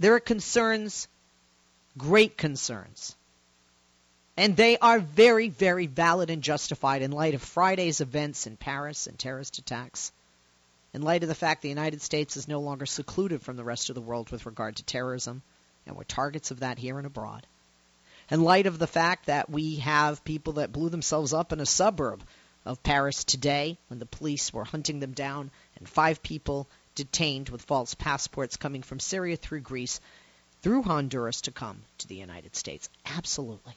There are concerns, great concerns. And they are very, very valid and justified in light of Friday's events in Paris and terrorist attacks, in light of the fact the United States is no longer secluded from the rest of the world with regard to terrorism, and we're targets of that here and abroad, in light of the fact that we have people that blew themselves up in a suburb of Paris today when the police were hunting them down and 5 people detained with false passports coming from Syria through Greece, through Honduras to come to the United States. Absolutely.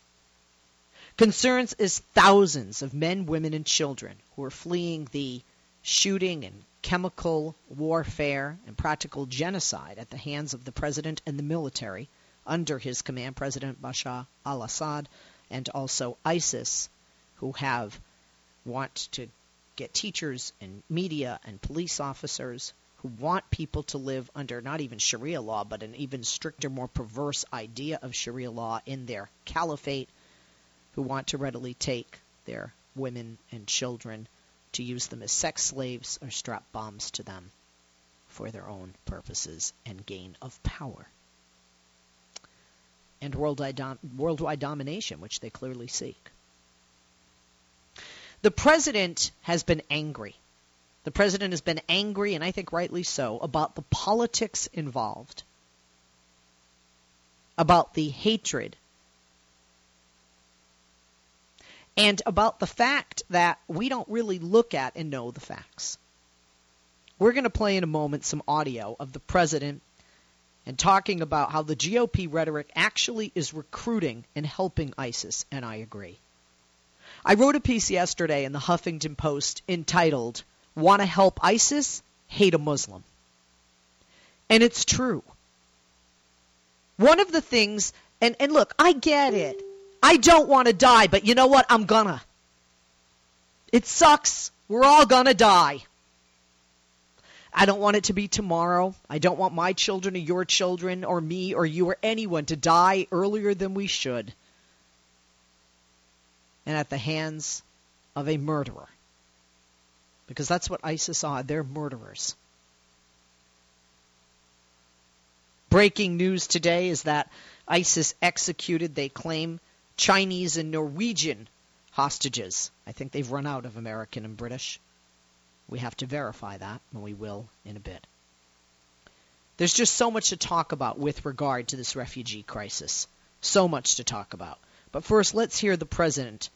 Concerns is thousands of men, women, and children who are fleeing the shooting and chemical warfare and practical genocide at the hands of the president and the military under his command, President Bashar al-Assad, and also ISIS, who want to get teachers and media and police officers, who want people to live under not even Sharia law, but an even stricter, more perverse idea of Sharia law in their caliphate, who want to readily take their women and children to use them as sex slaves or strap bombs to them for their own purposes and gain of power. And worldwide domination, which they clearly seek. The president has been angry. The president has been angry, and I think rightly so, about the politics involved, about the hatred, and about the fact that we don't really look at and know the facts. We're going to play in a moment some audio of the president and talking about how the GOP rhetoric actually is recruiting and helping ISIS, and I agree. I wrote a piece yesterday in the Huffington Post entitled, "Want to Help ISIS? Hate a Muslim." And it's true. One of the things, and look, I get it. I don't want to die, but you know what? I'm gonna. It sucks. We're all gonna die. I don't want it to be tomorrow. I don't want my children or your children or me or you or anyone to die earlier than we should, and at the hands of a murderer. Because that's what ISIS are. They're murderers. Breaking news today is that ISIS executed, they claim, Chinese and Norwegian hostages. I think they've run out of American and British. We have to verify that, and we will in a bit. There's just so much to talk about with regard to this refugee crisis. So much to talk about. But first, let's hear the president,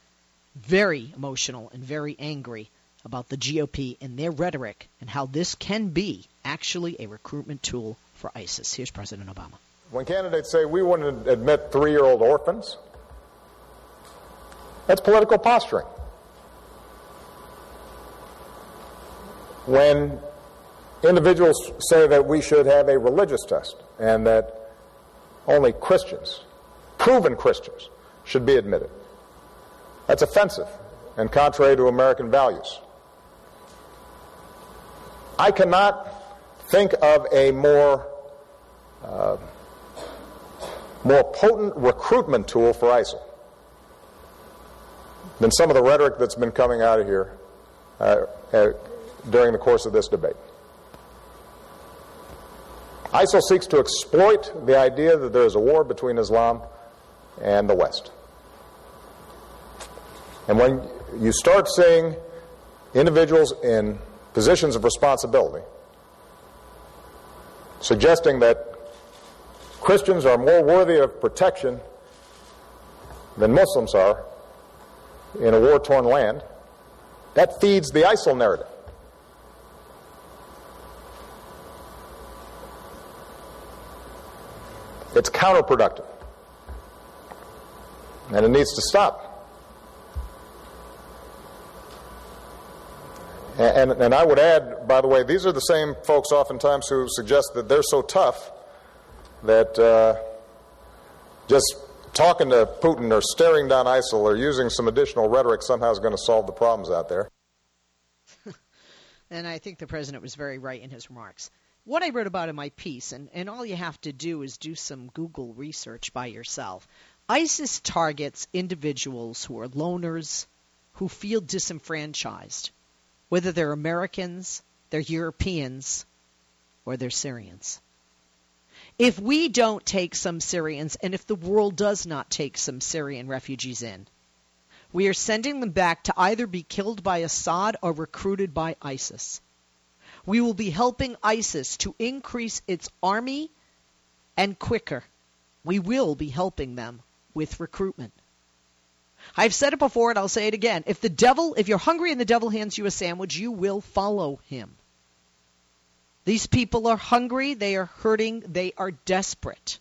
very emotional and very angry about the GOP and their rhetoric and how this can be actually a recruitment tool for ISIS. Here's President Obama. When candidates say we wouldn't admit 3-year-old orphans, that's political posturing. When individuals say that we should have a religious test and that only Christians, proven Christians, should be admitted, that's offensive and contrary to American values. I cannot think of a more potent recruitment tool for ISIL than some of the rhetoric that's been coming out of here during the course of this debate. ISIL seeks to exploit the idea that there is a war between Islam and the West. And when you start seeing individuals in positions of responsibility suggesting that Christians are more worthy of protection than Muslims are in a war-torn land, that feeds the ISIL narrative. It's counterproductive, and it needs to stop. And I would add, by the way, these are the same folks oftentimes who suggest that they're so tough that just talking to Putin or staring down ISIL or using some additional rhetoric somehow is going to solve the problems out there. And I think the president was very right in his remarks. What I wrote about in my piece, and all you have to do is do some Google research by yourself, ISIS targets individuals who are loners, who feel disenfranchised, whether they're Americans, they're Europeans, or they're Syrians. if we don't take some Syrians and if the world does not take some Syrian refugees in, we are sending them back to either be killed by Assad or recruited by ISIS. We will be helping ISIS to increase its army and quicker. We will be helping them with recruitment. I've said it before and I'll say it again. If you're hungry and the devil hands you a sandwich, you will follow him. These people are hungry, they are hurting, they are desperate.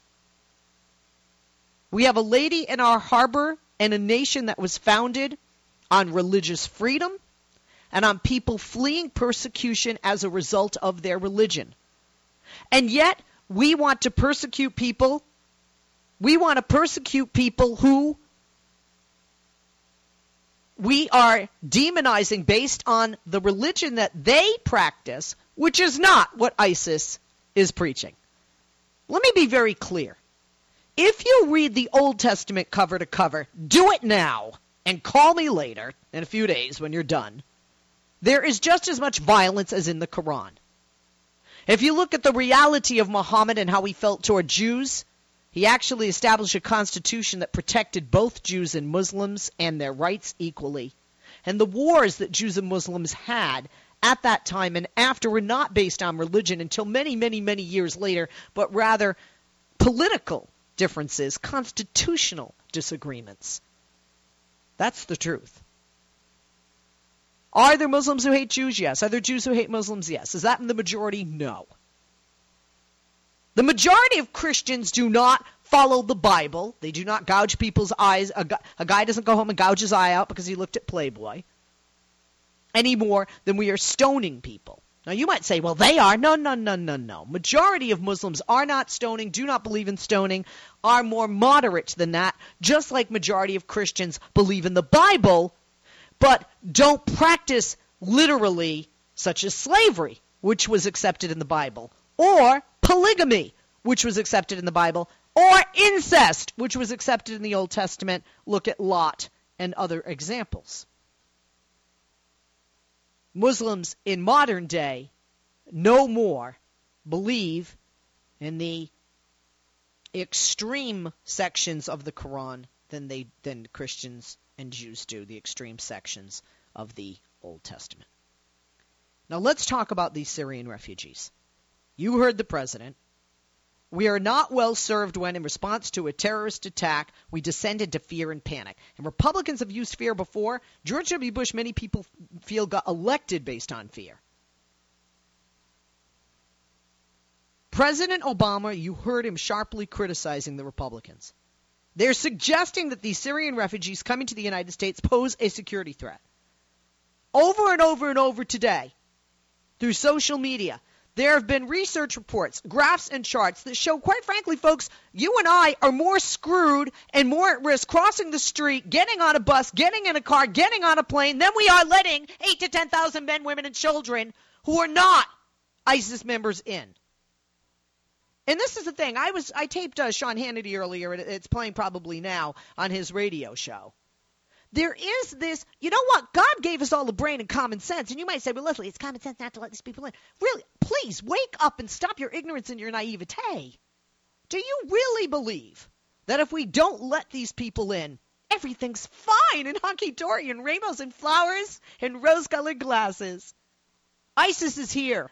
We have a lady in our harbor and a nation that was founded on religious freedom and on people fleeing persecution as a result of their religion. And yet, we want to persecute people. We want to persecute people who we are demonizing based on the religion that they practice, which is not what ISIS is preaching. Let me be very clear. If you read the Old Testament cover to cover, do it now and call me later in a few days when you're done. There is just as much violence as in the Quran. If you look at the reality of Muhammad and how he felt toward Jews, he actually established a constitution that protected both Jews and Muslims and their rights equally. And the wars that Jews and Muslims had at that time and after were not based on religion until many, many, many years later, but rather political differences, constitutional disagreements. That's the truth. Are there Muslims who hate Jews? Yes. Are there Jews who hate Muslims? Yes. Is that in the majority? No. The majority of Christians do not follow the Bible. They do not gouge people's eyes. A guy doesn't go home and gouge his eye out because he looked at Playboy any more than we are stoning people. Now, you might say, well, they are. No, no, no, no, no. Majority of Muslims are not stoning, do not believe in stoning, are more moderate than that, just like majority of Christians believe in the Bible, but don't practice literally such as slavery, which was accepted in the Bible, or polygamy, which was accepted in the Bible, or incest, which was accepted in the Old Testament. Look at Lot and other examples. Muslims in modern day no more believe in the extreme sections of the Quran than Christians and Jews do, the extreme sections of the Old Testament. Now let's talk about these Syrian refugees. You heard the president. We are not well served when, in response to a terrorist attack, we descended to fear and panic. And Republicans have used fear before. George W. Bush, many people feel, got elected based on fear. President Obama, you heard him sharply criticizing the Republicans. They're suggesting that these Syrian refugees coming to the United States pose a security threat. Over and over and over today, through social media, there have been research reports, graphs, and charts that show, quite frankly, folks, you and I are more screwed and more at risk crossing the street, getting on a bus, getting in a car, getting on a plane, than we are letting 8,000 to 10,000 men, women, and children who are not ISIS members in. And this is the thing. I taped Sean Hannity earlier, and it's playing probably now on his radio show. There is this, you know what, God gave us all a brain and common sense. And you might say, well, Leslie, it's common sense not to let these people in. Really, please wake up and stop your ignorance and your naivete. Do you really believe that if we don't let these people in, everything's fine and hunky-dory and rainbows and flowers and rose-colored glasses? ISIS is here.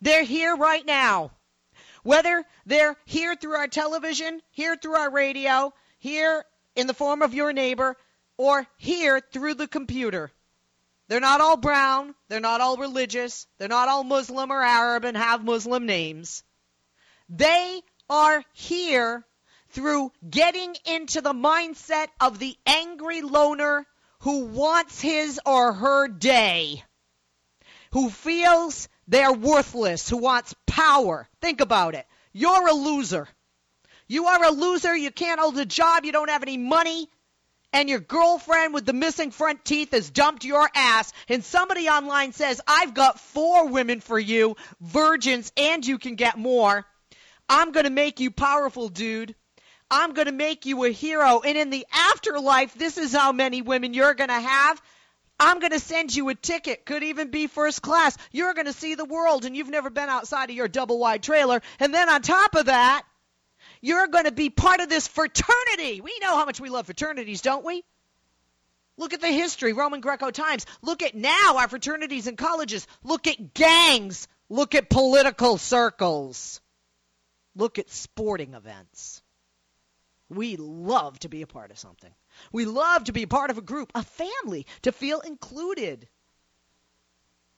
They're here right now. Whether they're here through our television, here through our radio, here in the form of your neighbor, or here through the computer. They're not all brown. They're not all religious. They're not all Muslim or Arab and have Muslim names. They are here through getting into the mindset of the angry loner who wants his or her day, who feels they're worthless, who wants power. Think about it. You're a loser. You are a loser, you can't hold a job, you don't have any money, and your girlfriend with the missing front teeth has dumped your ass, and somebody online says, I've got 4 women for you, virgins, and you can get more. I'm going to make you powerful, dude. I'm going to make you a hero, and in the afterlife, this is how many women you're going to have. I'm going to send you a ticket, could even be first class. You're going to see the world, and you've never been outside of your double-wide trailer. And then on top of that, you're going to be part of this fraternity. We know how much we love fraternities, don't we? Look at the history, Roman Greco times. Look at now our fraternities and colleges. Look at gangs. Look at political circles. Look at sporting events. We love to be a part of something. We love to be a part of a group, a family, to feel included.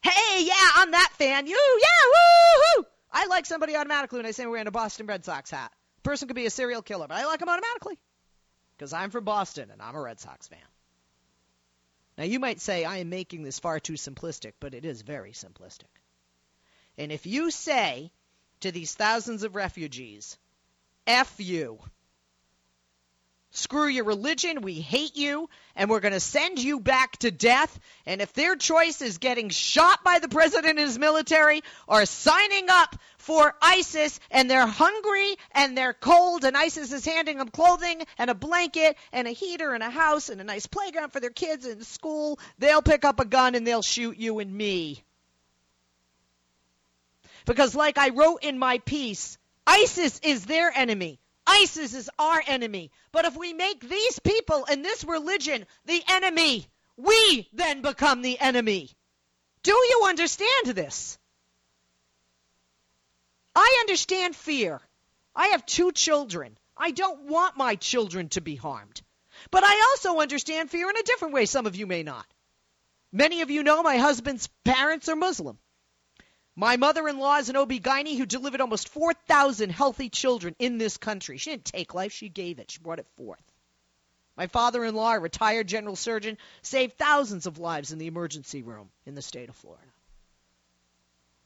Hey, yeah, I'm that fan. You, yeah, woo-hoo. I like somebody automatically when I say we're in a Boston Red Sox hat. A person could be a serial killer, but I like them automatically because I'm from Boston and I'm a Red Sox fan. Now, you might say I am making this far too simplistic, but it is very simplistic. And if you say to these thousands of refugees, F you, screw your religion, we hate you, and we're going to send you back to death, and if their choice is getting shot by the president and his military or signing up for ISIS, and they're hungry and they're cold, and ISIS is handing them clothing and a blanket and a heater and a house and a nice playground for their kids and school, they'll pick up a gun and they'll shoot you and me. Because like I wrote in my piece, ISIS is their enemy. ISIS is our enemy. But if we make these people and this religion the enemy, we then become the enemy. Do you understand this? I understand fear. I have two children. I don't want my children to be harmed. But I also understand fear in a different way. Some of you may not. Many of you know my husband's parents are Muslim. My mother-in-law is an OB-GYN who delivered almost 4,000 healthy children in this country. She didn't take life. She gave it. She brought it forth. My father-in-law, a retired general surgeon, saved thousands of lives in the emergency room in the state of Florida.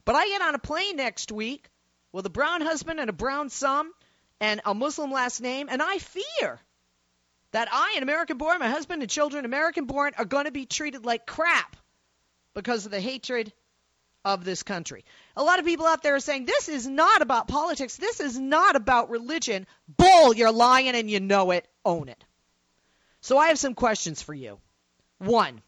But I get on a plane next week with a brown husband and a brown son and a Muslim last name, and I fear that I, an American-born, my husband and children, American-born, are going to be treated like crap because of the hatred of this country. A lot of people out there are saying, this is not about politics. This is not about religion. Bull, you're lying and you know it. Own it. So I have some questions for you. One,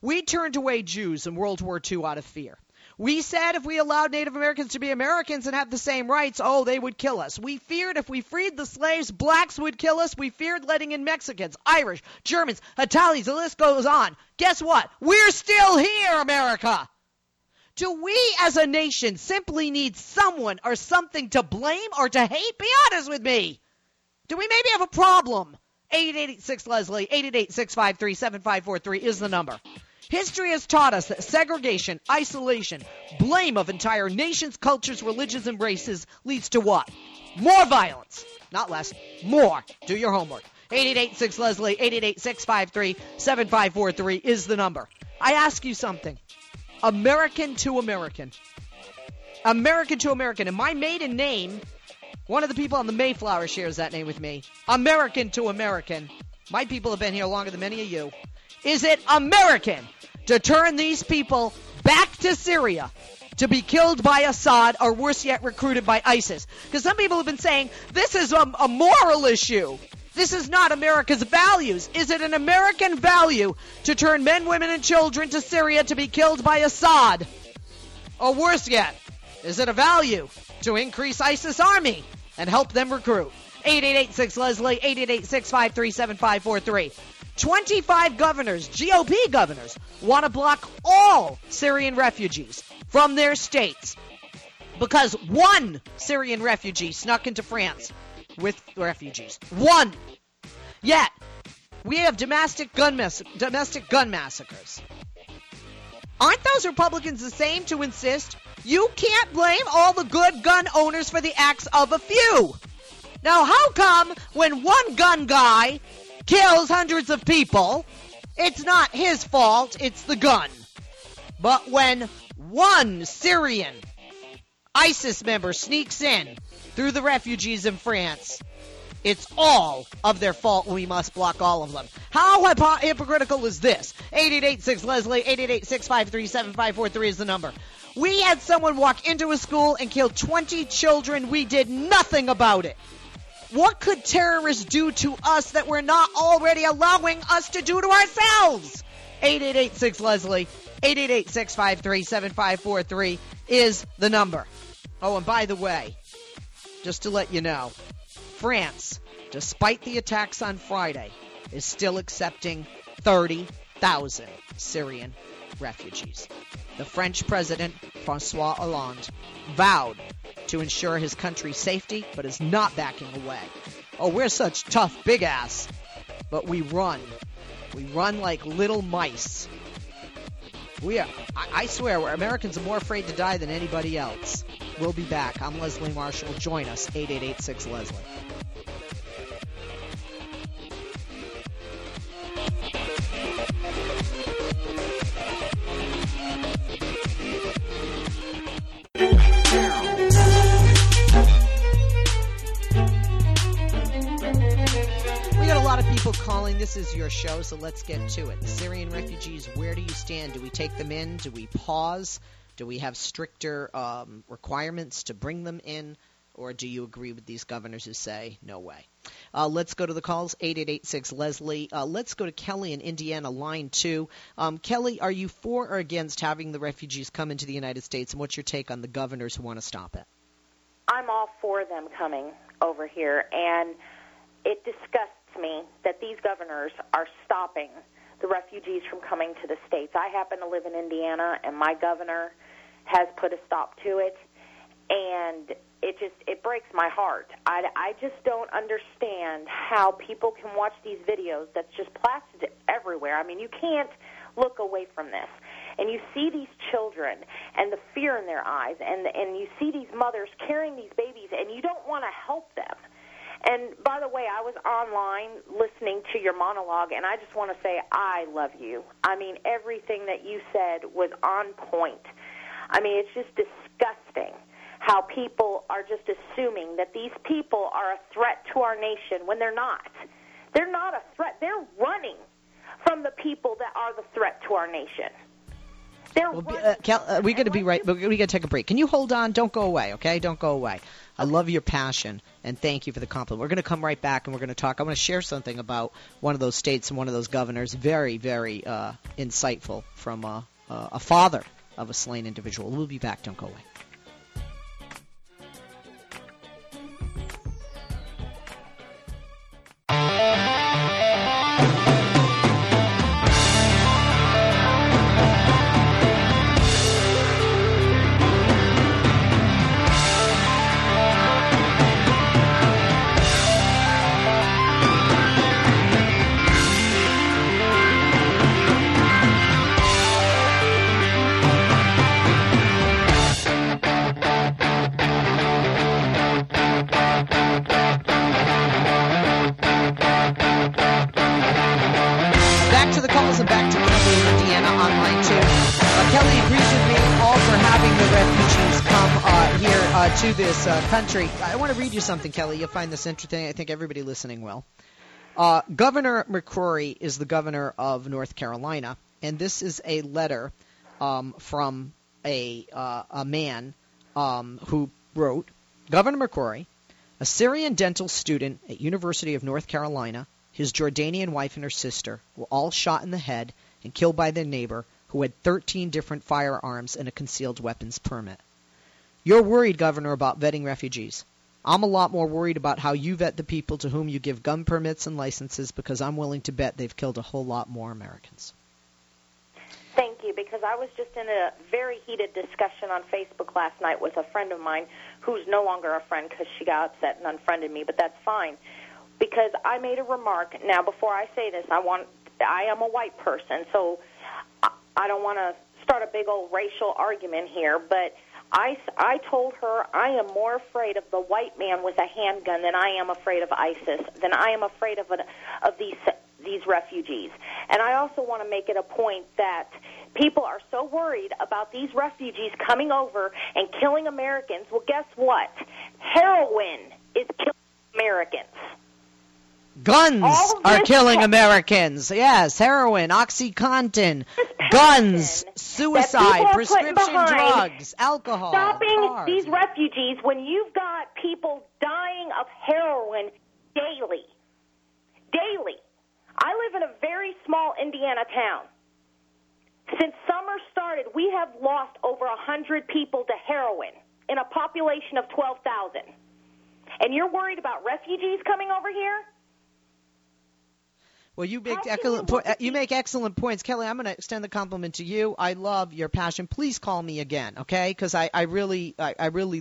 we turned away Jews in World War II out of fear. We said if we allowed Native Americans to be Americans and have the same rights, oh, they would kill us. We feared if we freed the slaves, blacks would kill us. We feared letting in Mexicans, Irish, Germans, Italians, the list goes on. Guess what? We're still here, America. Do we as a nation simply need someone or something to blame or to hate? Be honest with me. Do we maybe have a problem? 8886-LESLIE, 888-653-7543 is the number. History has taught us that segregation, isolation, blame of entire nations, cultures, religions, and races leads to what? More violence. Not less. More. Do your homework. 8886-LESLIE, 888-653-7543 is the number. I ask you something. American to American. American to American. And my maiden name, one of the people on the Mayflower shares that name with me. American to American. My people have been here longer than many of you. Is it American to turn these people back to Syria to be killed by Assad or worse yet recruited by ISIS? Because some people have been saying this is a moral issue. This is not America's values. Is it an American value to turn men, women, and children to Syria to be killed by Assad? Or worse yet, is it a value to increase ISIS army and help them recruit? 8886-LESLIE, 888-653-7543. 25 governors, GOP governors, want to block all Syrian refugees from their states because one Syrian refugee snuck into France with refugees. One. Yet, we have domestic gun massacres. Aren't those Republicans the same to insist you can't blame all the good gun owners for the acts of a few? Now, how come when one gun guy kills hundreds of people, it's not his fault, it's the gun? But when one Syrian ISIS member sneaks in through the refugees in France, it's all of their fault. We must block all of them. How hypocritical is this? 8886-LESLIE, 888-653-7543 is the number. We had someone walk into a school and kill 20 children. We did nothing about it. What could terrorists do to us that we're not already allowing us to do to ourselves? 888-6-LESLIE, 888-653-7543 is the number. Oh, and by the way, just to let you know, France, despite the attacks on Friday, is still accepting 30,000 Syrian refugees. The French president, François Hollande, vowed to ensure his country's safety, but is not backing away. Oh, we're such tough big ass, but we run. We run like little mice. We are, I swear, Americans are more afraid to die than anybody else. We'll be back. I'm Leslie Marshall. Join us, 888-6-LESLIE. Calling, this is your show, so let's get to it. The Syrian refugees, where do you stand? Do we take them in? Do we pause? Do we have stricter requirements to bring them in? Or do you agree with these governors who say, no way? Let's go to the calls, 888-6-LESLIE. Let's go to Kelly in Indiana, line 2. Kelly, are you for or against having the refugees come into the United States? And what's your take on the governors who want to stop it? I'm all for them coming over here, and it disgusts me that these governors are stopping the refugees from coming to the states. I happen to live in Indiana, and my governor has put a stop to it, and it breaks my heart. I just don't understand how people can watch these videos that's just plastered everywhere. I mean, you can't look away from this. And you see these children and the fear in their eyes, and you see these mothers carrying these babies, and you don't want to help them. And, by the way, I was online listening to your monologue, and I just want to say I love you. I mean, everything that you said was on point. I mean, it's just disgusting how people are just assuming that these people are a threat to our nation when they're not. They're not a threat. They're running from the people that are the threat to our nation. We're going to be right. We're going to take a break. Can you hold on? Don't go away, okay? Don't go away. I love your passion, and thank you for the compliment. We're going to come right back, and we're going to talk. I want to share something about one of those states and one of those governors. Very, very insightful from a father of a slain individual. We'll be back. Don't go away. To this country. I want to read you something, Kelly. You'll find this interesting. I think everybody listening will. Governor McCrory is the governor of North Carolina, and this is a letter from a man who wrote, Governor McCrory, a Syrian dental student at University of North Carolina, his Jordanian wife and her sister were all shot in the head and killed by their neighbor who had 13 different firearms and a concealed weapons permit. You're worried, Governor, about vetting refugees. I'm a lot more worried about how you vet the people to whom you give gun permits and licenses, because I'm willing to bet they've killed a whole lot more Americans. Thank you, because I was just in a very heated discussion on Facebook last night with a friend of mine who's no longer a friend because she got upset and unfriended me, but that's fine, because I made a remark. Now, before I say this, I am a white person, so I don't want to start a big old racial argument here, but I told her I am more afraid of the white man with a handgun than I am afraid of ISIS, than I am afraid of these refugees. And I also want to make it a point that people are so worried about these refugees coming over and killing Americans. Well, guess what? Heroin is killing Americans. Guns are killing Americans. Yes, heroin, OxyContin, guns, suicide, prescription drugs, alcohol. Stopping these refugees when you've got people dying of heroin daily. I live in a very small Indiana town. Since summer started, we have lost over 100 people to heroin in a population of 12,000. And you're worried about refugees coming over here? Well, you make excellent points. Kelly, I'm going to extend the compliment to you. I love your passion. Please call me again, okay, because I really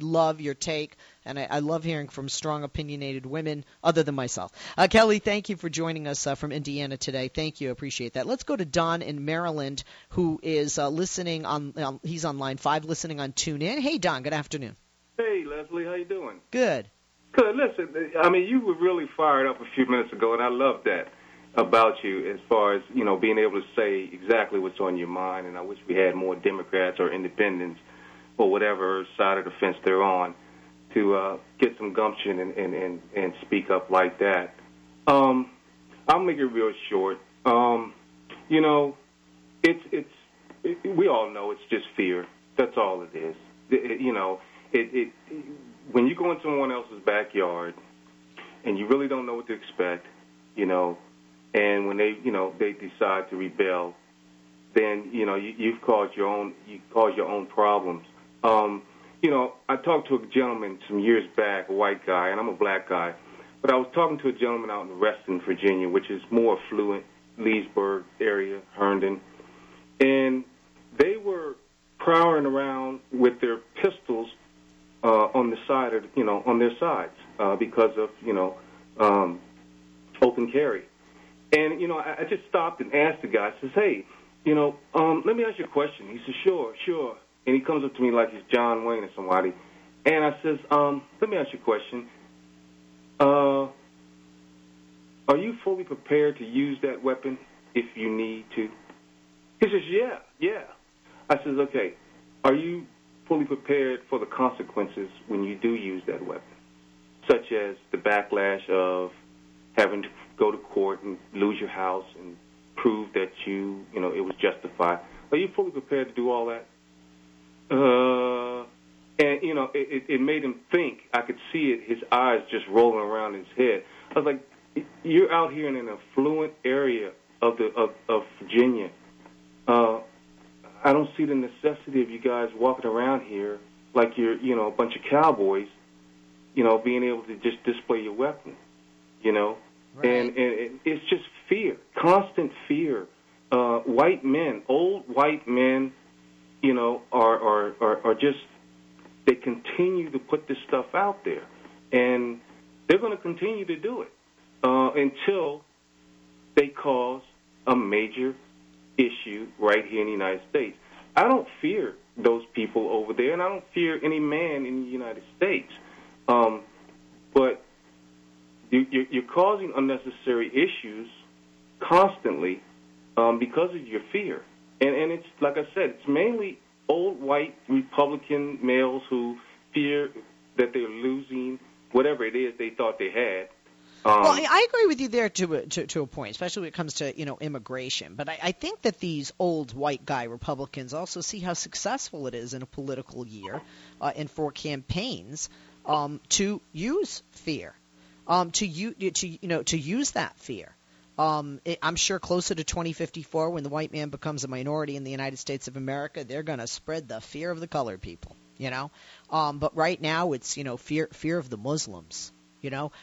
love your take, and I love hearing from strong, opinionated women other than myself. Kelly, thank you for joining us from Indiana today. Thank you. I appreciate that. Let's go to Don in Maryland, who is listening on he's on line 5, listening on TuneIn. Hey, Don, good afternoon. Hey, Leslie. How you doing? Good. Good. Listen, I mean, you were really fired up a few minutes ago, and I love that about you as far as, you know, being able to say exactly what's on your mind. And I wish we had more Democrats or independents or whatever side of the fence they're on to get some gumption and speak up like that. I'll make it real short. You know, we all know it's just fear. That's all it is. When you go into someone else's backyard and you really don't know what to expect, you know, and when they decide to rebel, then you've caused your own problems. I talked to a gentleman some years back, a white guy, and I'm a black guy, but I was talking to a gentleman out in Reston, Virginia, which is more affluent, Leesburg area, Herndon, and they were prowling around with their pistols on the side of on their sides because of open carry. And, I just stopped and asked the guy, I says, hey, let me ask you a question. He says, sure. And he comes up to me like he's John Wayne or somebody. And I says, let me ask you a question. Are you fully prepared to use that weapon if you need to? He says, yeah. I says, okay, are you fully prepared for the consequences when you do use that weapon, such as the backlash of having to go to court and lose your house and prove that it was justified? Are you fully prepared to do all that? And, it made him think. I could see it, his eyes just rolling around his head. I was like, you're out here in an affluent area of Virginia. I don't see the necessity of you guys walking around here like you're, a bunch of cowboys, being able to just display your weapon, Right. And it's just fear, constant fear. White men, old white men, are just, they continue to put this stuff out there. And they're going to continue to do it until they cause a major issue right here in the United States. I don't fear those people over there, and I don't fear any man in the United States. But you're causing unnecessary issues constantly because of your fear. And it's, like I said, it's mainly old white Republican males who fear that they're losing whatever it is they thought they had. Well, I agree with you there to a point, especially when it comes to, immigration. But I think that these old white guy Republicans also see how successful it is in a political year and for campaigns to use fear. To use that fear. I'm sure closer to 2054, when the white man becomes a minority in the United States of America, they're going to spread the fear of the colored people, But right now it's, fear of the Muslims,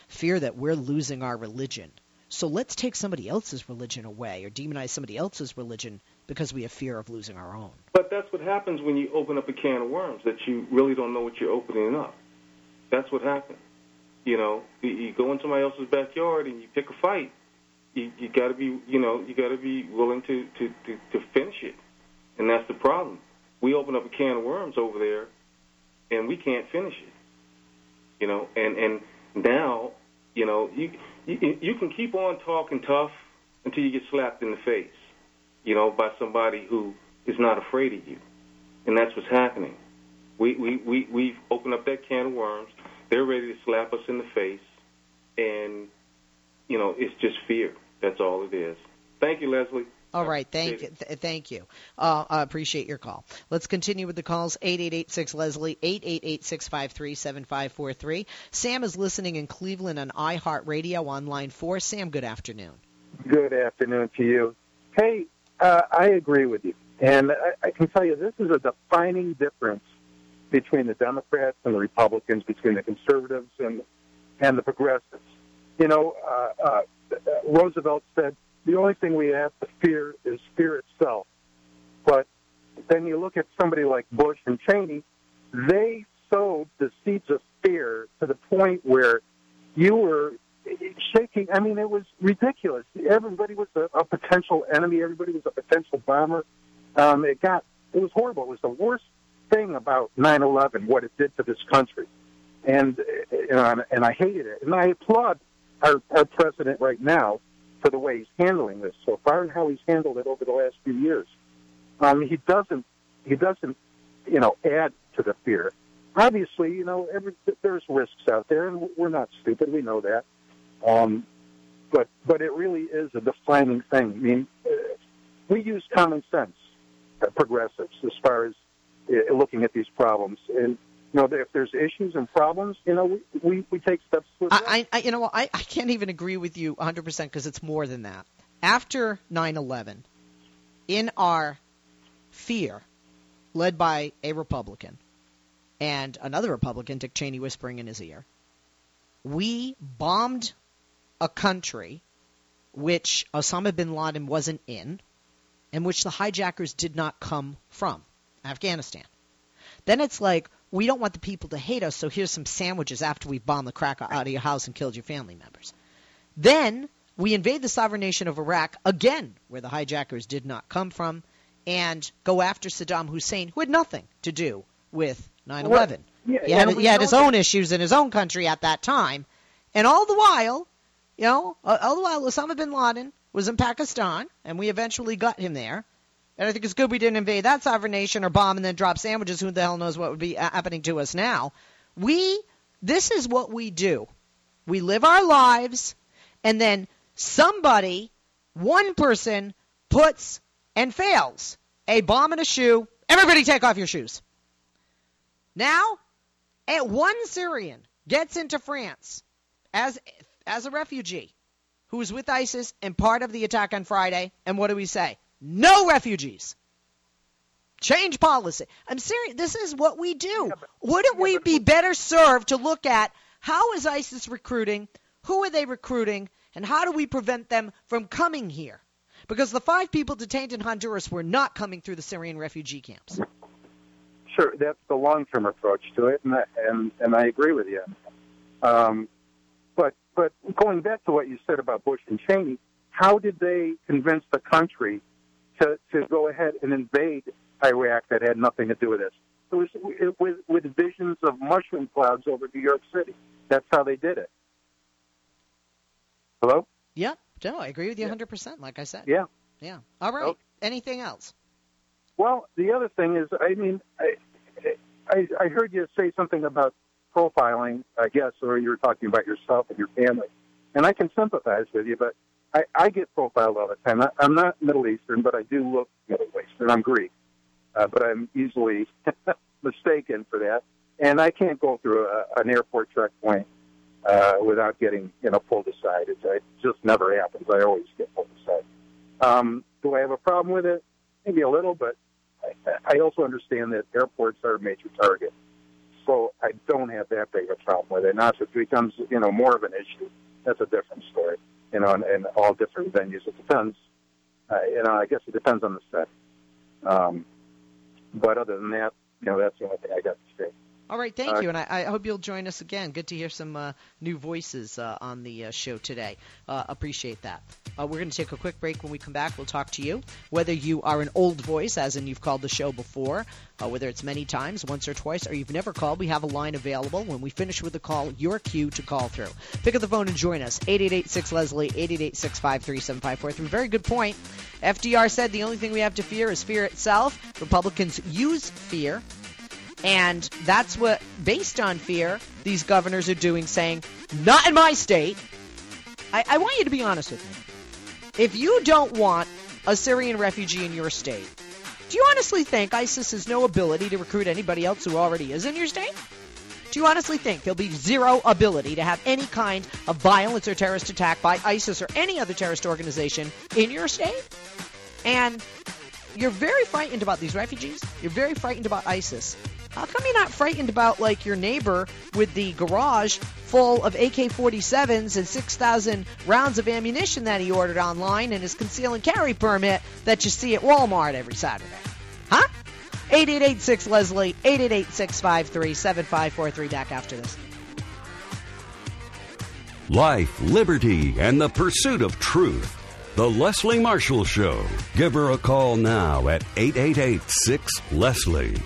fear that we're losing our religion. So let's take somebody else's religion away or demonize somebody else's religion because we have fear of losing our own. But that's what happens when you open up a can of worms that you really don't know what you're opening up. That's what happens. You go into somebody else's backyard and you pick a fight. You got to be, willing to finish it, and that's the problem. We open up a can of worms over there, and we can't finish it. And now, you can keep on talking tough until you get slapped in the face, by somebody who is not afraid of you, and that's what's happening. We've opened up that can of worms. They're ready to slap us in the face, and, it's just fear. That's all it is. Thank you, Leslie. All right. Thank you. I appreciate your call. Let's continue with the calls. 8886-LESLIE, 888-653-7543. Sam is listening in Cleveland on iHeartRadio on Line 4. Sam, good afternoon. Good afternoon to you. Hey, I agree with you. And I can tell you, this is a defining difference between the Democrats and the Republicans, between the conservatives and the progressives. You know, Roosevelt said, the only thing we have to fear is fear itself. But then you look at somebody like Bush and Cheney, they sowed the seeds of fear to the point where you were shaking. I mean, it was ridiculous. Everybody was a potential enemy. Everybody was a potential bomber. It was horrible. It was the worst thing about 9/11, what it did to this country. And I hated it. And I applaud our president right now for the way he's handling this so far and how he's handled it over the last few years. He doesn't, you know, add to the fear. Obviously, you know, there's risks out there, and we're not stupid. We know that. But it really is a defining thing. I mean, we use common sense, progressives, as far as looking at these problems. And, you know, if there's issues and problems, you know, we take steps with that. I can't even agree with you 100% because it's more than that. After 9/11, in our fear, led by a Republican and another Republican, Dick Cheney, whispering in his ear, we bombed a country which Osama bin Laden wasn't in and which the hijackers did not come from, Afghanistan. Then it's like, we don't want the people to hate us, so here's some sandwiches after we bombed the crack out of your house and killed your family members. Then we invade the sovereign nation of Iraq, again, where the hijackers did not come from, and go after Saddam Hussein, who had nothing to do with 9/11. Well, yeah, he had his own issues in his own country at that time. And all the while, you know, Osama bin Laden was in Pakistan, and we eventually got him there. And I think it's good we didn't invade that sovereign nation or bomb and then drop sandwiches. Who the hell knows what would be happening to us now? This is what we do. We live our lives, and then somebody, one person, puts and fails a bomb in a shoe. Everybody take off your shoes. Now, one Syrian gets into France as a refugee who was with ISIS and part of the attack on Friday. And what do we say? No refugees. Change policy. I'm serious. This is what we do. Wouldn't we be better served to look at how is ISIS recruiting, who are they recruiting, and how do we prevent them from coming here? Because the 5 people detained in Honduras were not coming through the Syrian refugee camps. Sure, that's the long-term approach to it, and I agree with you. But going back to what you said about Bush and Cheney, how did they convince the country to go ahead and invade Iraq that had nothing to do with this? It was with visions of mushroom clouds over New York City. That's how they did it. Hello? Yeah, no, I agree with you 100%, like I said. Yeah. All right. Okay. Anything else? Well, the other thing is, I mean, I heard you say something about profiling, I guess, or you were talking about yourself and your family. And I can sympathize with you, but I get profiled all the time. I'm not Middle Eastern, but I do look Middle Eastern. I'm Greek, but I'm easily mistaken for that. And I can't go through an airport checkpoint without getting, you know, pulled aside. It just never happens. I always get pulled aside. Do I have a problem with it? Maybe a little, but I also understand that airports are a major target. So I don't have that big a problem with it. Now, if it becomes, you know, more of an issue, that's a different story. You know, and all different venues. It depends. You know, I guess it depends on the set. But other than that, you know, that's the only thing I got to say. All right, thank you, and I hope you'll join us again. Good to hear some new voices on the show today. Appreciate that. We're going to take a quick break. When we come back, we'll talk to you, whether you are an old voice, as in you've called the show before, whether it's many times, once or twice, or you've never called. We have a line available. When we finish with the call, your cue to call through. Pick up the phone and join us, 888-6-LESLIE, 888-653-7543. Very good point. FDR said the only thing we have to fear is fear itself. Republicans use fear. And that's what, based on fear, these governors are doing, saying, not in my state. I want you to be honest with me. If you don't want a Syrian refugee in your state, do you honestly think ISIS has no ability to recruit anybody else who already is in your state? Do you honestly think there'll be zero ability to have any kind of violence or terrorist attack by ISIS or any other terrorist organization in your state? And You're very frightened about these refugees. You're very frightened about ISIS. How come you're not frightened about, like, your neighbor with the garage full of AK-47s and 6,000 rounds of ammunition that he ordered online and his conceal and carry permit that you see at Walmart every Saturday? Huh? 8886-LESLIE, 888-653-7543. Back after this. Life, liberty, and the pursuit of truth. The Leslie Marshall Show. Give her a call now at 888-6-LESLIE.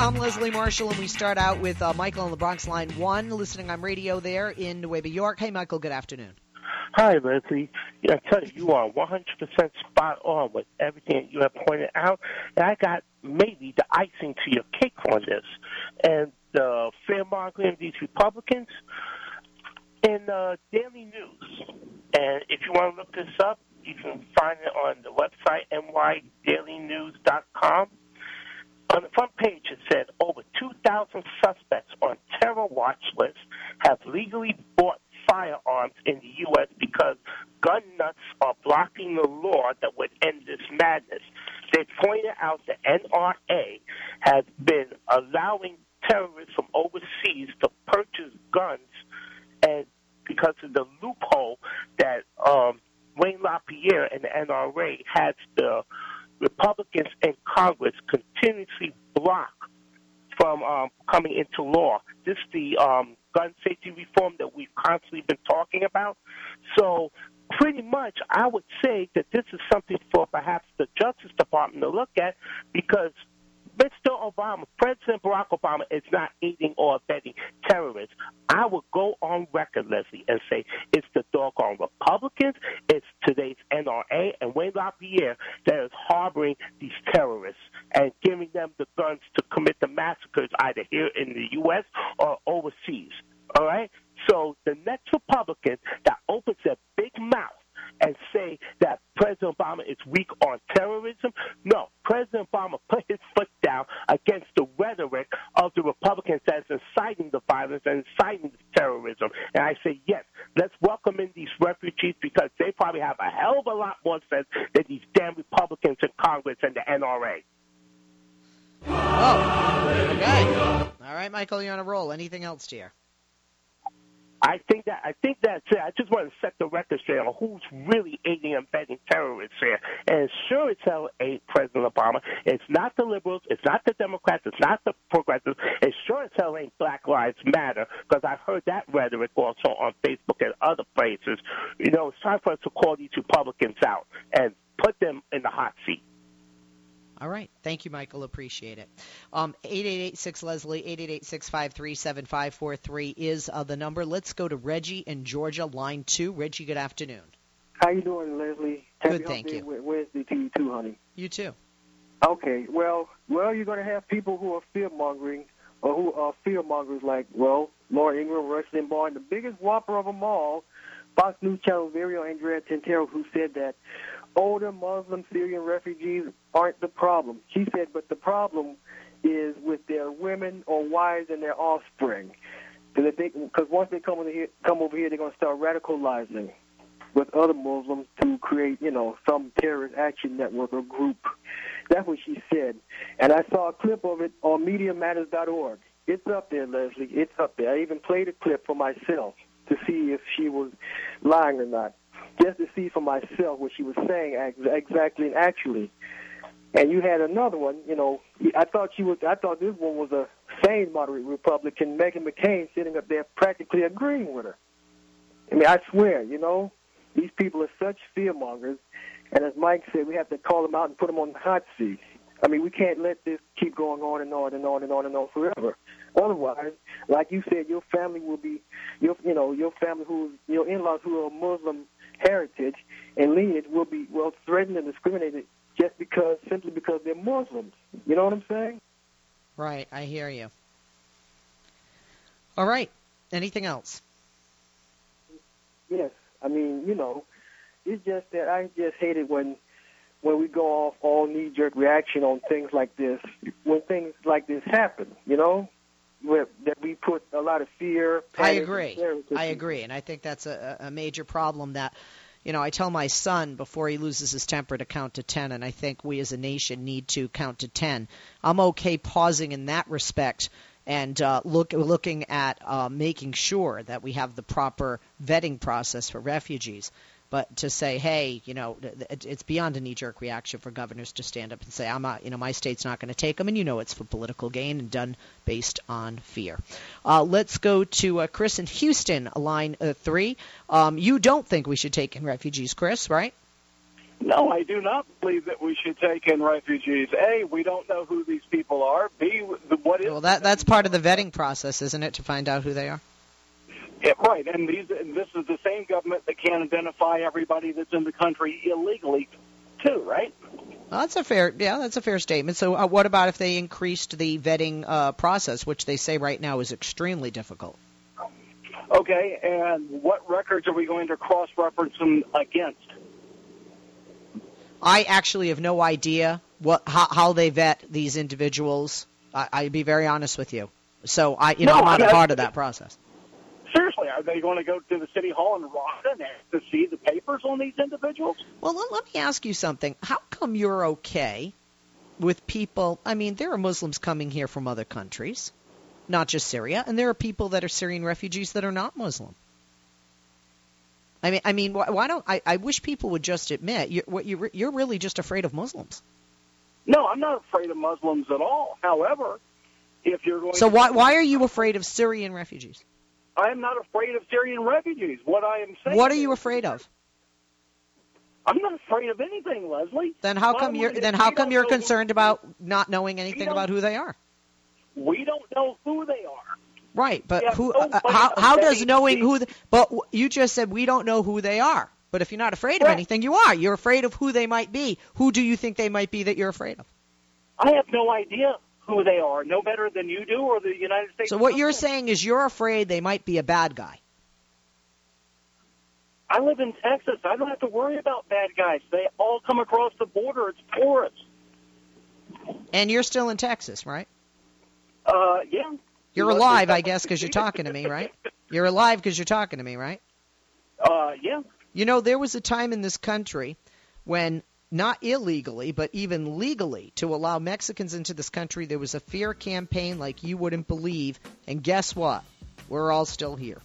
I'm Leslie Marshall, and we start out with Michael on the Bronx Line 1, listening on radio there in Nueva York. Hey, Michael, good afternoon. Hi, Leslie. Yeah, I tell you, you are 100% spot on with everything you have pointed out. And I got maybe the icing to your cake on this. And the fear-mongering of these Republicans in Daily News. And if you want to look this up, you can find it on the website, nydailynews.com. On the front page, it said over 2,000 suspects on terror watch lists have legally bought firearms in the U.S. because gun nuts are blocking the law that would end this madness. They pointed out the NRA has been allowing terrorists from overseas to purchase guns, and because of the loophole that Wayne LaPierre and the NRA has, the Republicans in Congress continuously block from coming into law. This is the gun safety reform that we've constantly been talking about. So pretty much I would say that this is something for perhaps the Justice Department to look at, because Mr. Obama, President Barack Obama, is not aiding or abetting terrorists. I would go on record, Leslie, and say it's the doggone Republicans, it's today's NRA and Wayne LaPierre that is harboring these terrorists and giving them the guns to commit the massacres either here in the U.S. or overseas. All right? So the next Republican that opens their big mouth and say that President Obama is weak on terrorism. No, President Obama put his foot down against the rhetoric of the Republicans that's inciting the violence and inciting the terrorism. And I say, yes, let's welcome in these refugees, because they probably have a hell of a lot more sense than these damn Republicans in Congress and the NRA. Oh, okay. All right, Michael, you're on a roll. Anything else, dear? I think that's it. I just want to set the record straight on who's really aiding and abetting terrorists here. And sure as hell ain't President Obama. It's not the liberals. It's not the Democrats. It's not the progressives. It sure as hell ain't Black Lives Matter, because I've heard that rhetoric also on Facebook and other places. You know, it's time for us to call these Republicans out and put them in the hot seat. All right. Thank you, Michael. Appreciate it. 8886-LESLIE, 888-653-7543 is the number. Let's go to Reggie in Georgia, line 2. Reggie, good afternoon. How you doing, Leslie? Happy good, thank you. Wednesday to you too, honey. You too. Okay. Well, you're going to have people who are fear-mongering, or who are fear-mongers like, well, Laura Ingraham, Rush Limbaugh, and the biggest whopper of them all, Fox News Channel very own Andrea Tantaros, who said that older Muslim Syrian refugees aren't the problem. She said, but the problem is with their women or wives and their offspring. Because once they come over here, they're going to start radicalizing with other Muslims to create, some terrorist action network or group. That's what she said. And I saw a clip of it on MediaMatters.org. It's up there, Leslie. It's up there. I even played a clip for myself to see if she was lying or not, just to see for myself what she was saying exactly and actually. And you had another one, I thought this one was a sane moderate Republican, Megan McCain, sitting up there practically agreeing with her. I mean, I swear, these people are such fearmongers, and as Mike said, we have to call them out and put them on the hot seat. I mean, we can't let this keep going on and on and on and on and on forever. Otherwise, like you said, your family will be, your family your in-laws who are Muslim heritage and lineage will be threatened and discriminated just because, simply because they're Muslims. You know what I'm saying? Right. I hear you. All right. Anything else? Yes. I mean, you know, it's just that I just hate it when we go off all knee-jerk reaction on things like this, when things like this happen, you know, that we put a lot of fear. I agree. And I think that's a major problem that, you know, I tell my son before he loses his temper to count to 10, and I think we as a nation need to count to 10. I'm okay pausing in that respect and looking at making sure that we have the proper vetting process for refugees. But to say, hey, you know, it's beyond a knee-jerk reaction for governors to stand up and say, my state's not going to take them, and you know it's for political gain and done based on fear. Let's go to Chris in Houston, line 3. You don't think we should take in refugees, Chris, right? No, I do not believe that we should take in refugees. A, we don't know who these people are. B, what is... Well, that's part of the vetting process, isn't it, to find out who they are? Yeah, right, and this is the same government that can't identify everybody that's in the country illegally, too, right? Well, that's a fair statement. So, what about if they increased the vetting process, which they say right now is extremely difficult? Okay, and what records are we going to cross-reference them against? I actually have no idea how they vet these individuals. I'd be very honest with you. So, I'm not a part of that process. Seriously, are they going to go to the city hall in Rockland to see the papers on these individuals? Well, let me ask you something. How come you're okay with people? I mean, there are Muslims coming here from other countries, not just Syria, and there are people that are Syrian refugees that are not Muslim. I mean, why don't I wish people would just admit you're really just afraid of Muslims? No, I'm not afraid of Muslims at all. However, if you're going, so why are you afraid of Syrian refugees? I am not afraid of Syrian refugees. What I am saying. What are you afraid of? I'm not afraid of anything, Leslie. Then how come you're concerned about not knowing anything about who they are? We don't know who they are. Right, but who? How does knowing who? But you just said we don't know who they are. But if you're not afraid of anything, you are. You're afraid of who they might be. Who do you think they might be that you're afraid of? I have no idea who they are, no better than you do or the United States. So what you're saying is you're afraid they might be a bad guy. I live in Texas. I don't have to worry about bad guys. They all come across the border. It's porous. And you're still in Texas, right? Yeah. You're alive, I guess, because you're talking to me, right? You're alive because you're talking to me, right? Yeah. You know, there was a time in this country when not illegally, but even legally, to allow Mexicans into this country. There was a fear campaign like you wouldn't believe. And guess what? We're all still here.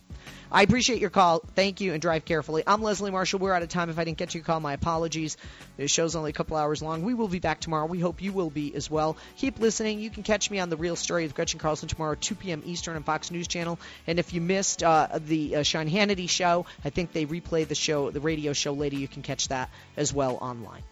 I appreciate your call. Thank you, and drive carefully. I'm Leslie Marshall. We're out of time. If I didn't get to your call, my apologies. The show's only a couple hours long. We will be back tomorrow. We hope you will be as well. Keep listening. You can catch me on The Real Story with Gretchen Carlson tomorrow, 2 p.m. Eastern on Fox News Channel. And if you missed the Sean Hannity show, I think they replayed the radio show later. You can catch that as well online.